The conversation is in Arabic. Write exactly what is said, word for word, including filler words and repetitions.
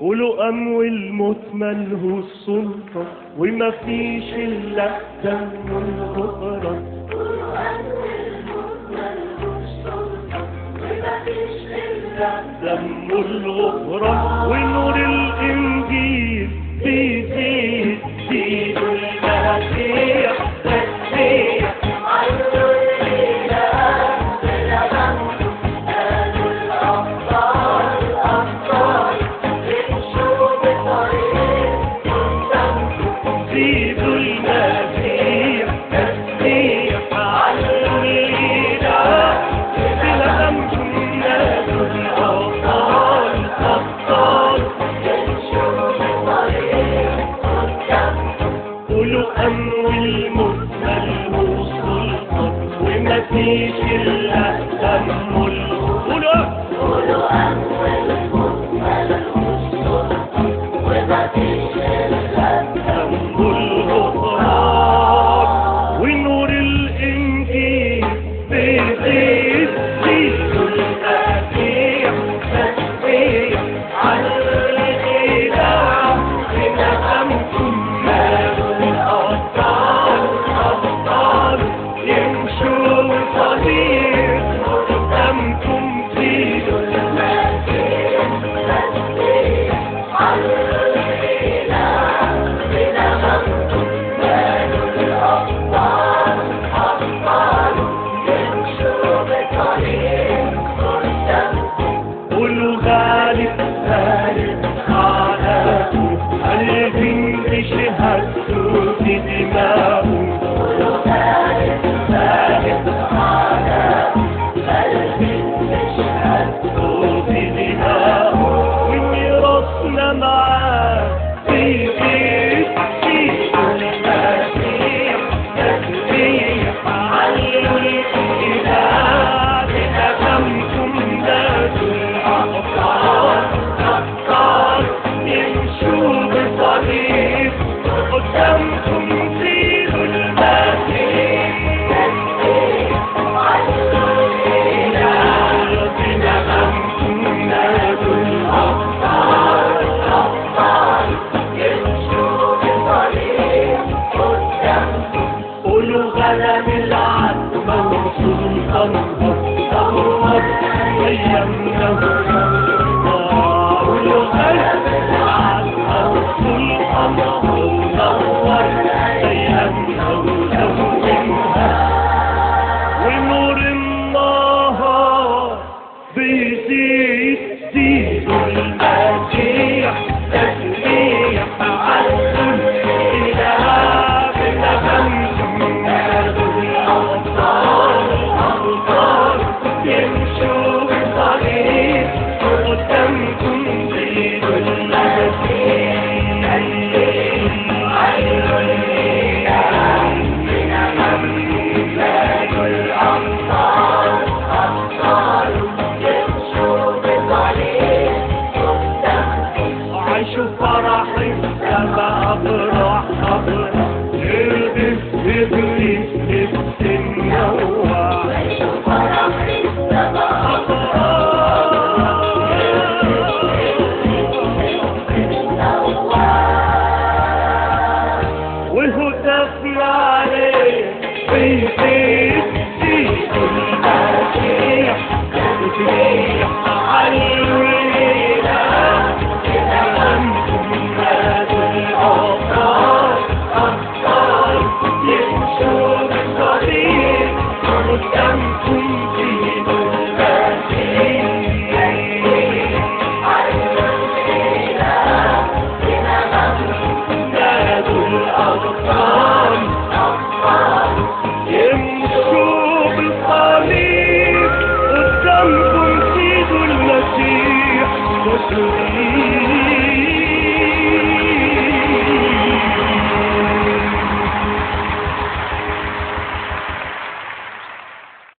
ولقم والموت مالهوش سلطة وما فيش إلا دم الغفران. ولقم والموت مالهوش سلطة وما فيش إلا دم الغفران. ونور الإنجيل بيزيد زيد المسيح تسبيح عدو الإله بالغمر قالوا الأبطال الأبطال امشوا بطريق قدامكم زيدوا المسيح تسبيح عدو الإله بالغمر قالوا الأبطال الأبطال امشوا بطريق قدامكم. ولقم والموت مالهوش سلطان ومفيش إلا دم الغفران. ولقم والموت مالهوش سلطان ومفيش إلا دم الغفران. ونور الإنجيل بيزيد زيد المسيح تسبيح عدو الإله بنغمكم مالوا الأبطال الأبطال يمشوا بطريق قدامكم زيدوا المسيح تسبيح عدو الإله بنغمكم مالوا الأبطال الأبطال يمشوا بطريق قدامكم. قولوا غالب غالب على قلب اشهد في دماغه. قولوا غالب غالب على قلب اشهد في دماغه. وميراثنا معاه في بيت زيدوا المسيح تسبيح علوا الإله بنغمكم نادوا الأبطال الأبطال يمشوا بطريق قدامكم زيدوا المسيح تسبيح علوا الإله بنغمكم نادوا الأبطال الأبطال يمشوا بطريق قدامكم. قولوا غنم العدل وسلطانها دمرت أيامنا والأبطال. قولوا غنم العدل وسلطانها دمرت أيامنا والأبطال. ونور النهار بيزيد زيد المسيح تسبيح عدو الإله بنغمكم نادوا الأبطال الأبطال يمشوا بطريق قدامكم زيدوا المسيح تسبيح عدو الإله بنغمكم نادوا الأبطال الأبطال يمشوا بطريق قدامكم. عاشوا فرح السما أفراح أفراح لبس إبليس لبس منوع. عاشوا فرح السما أفراح لبس إبليس لبس منوع. وهتافنا عليه بيزيد زيد المسيح تسبيح علوا الإله بنغمكم نادوا الأبطال أبطال يمشوا بطريق قدامكم زيدوا المسيح تسبيح علوا الإله بنغمكم نادوا الأبطال أبطال يمشوا بالطريق قدامكم زيدوا المسيح تسبيح.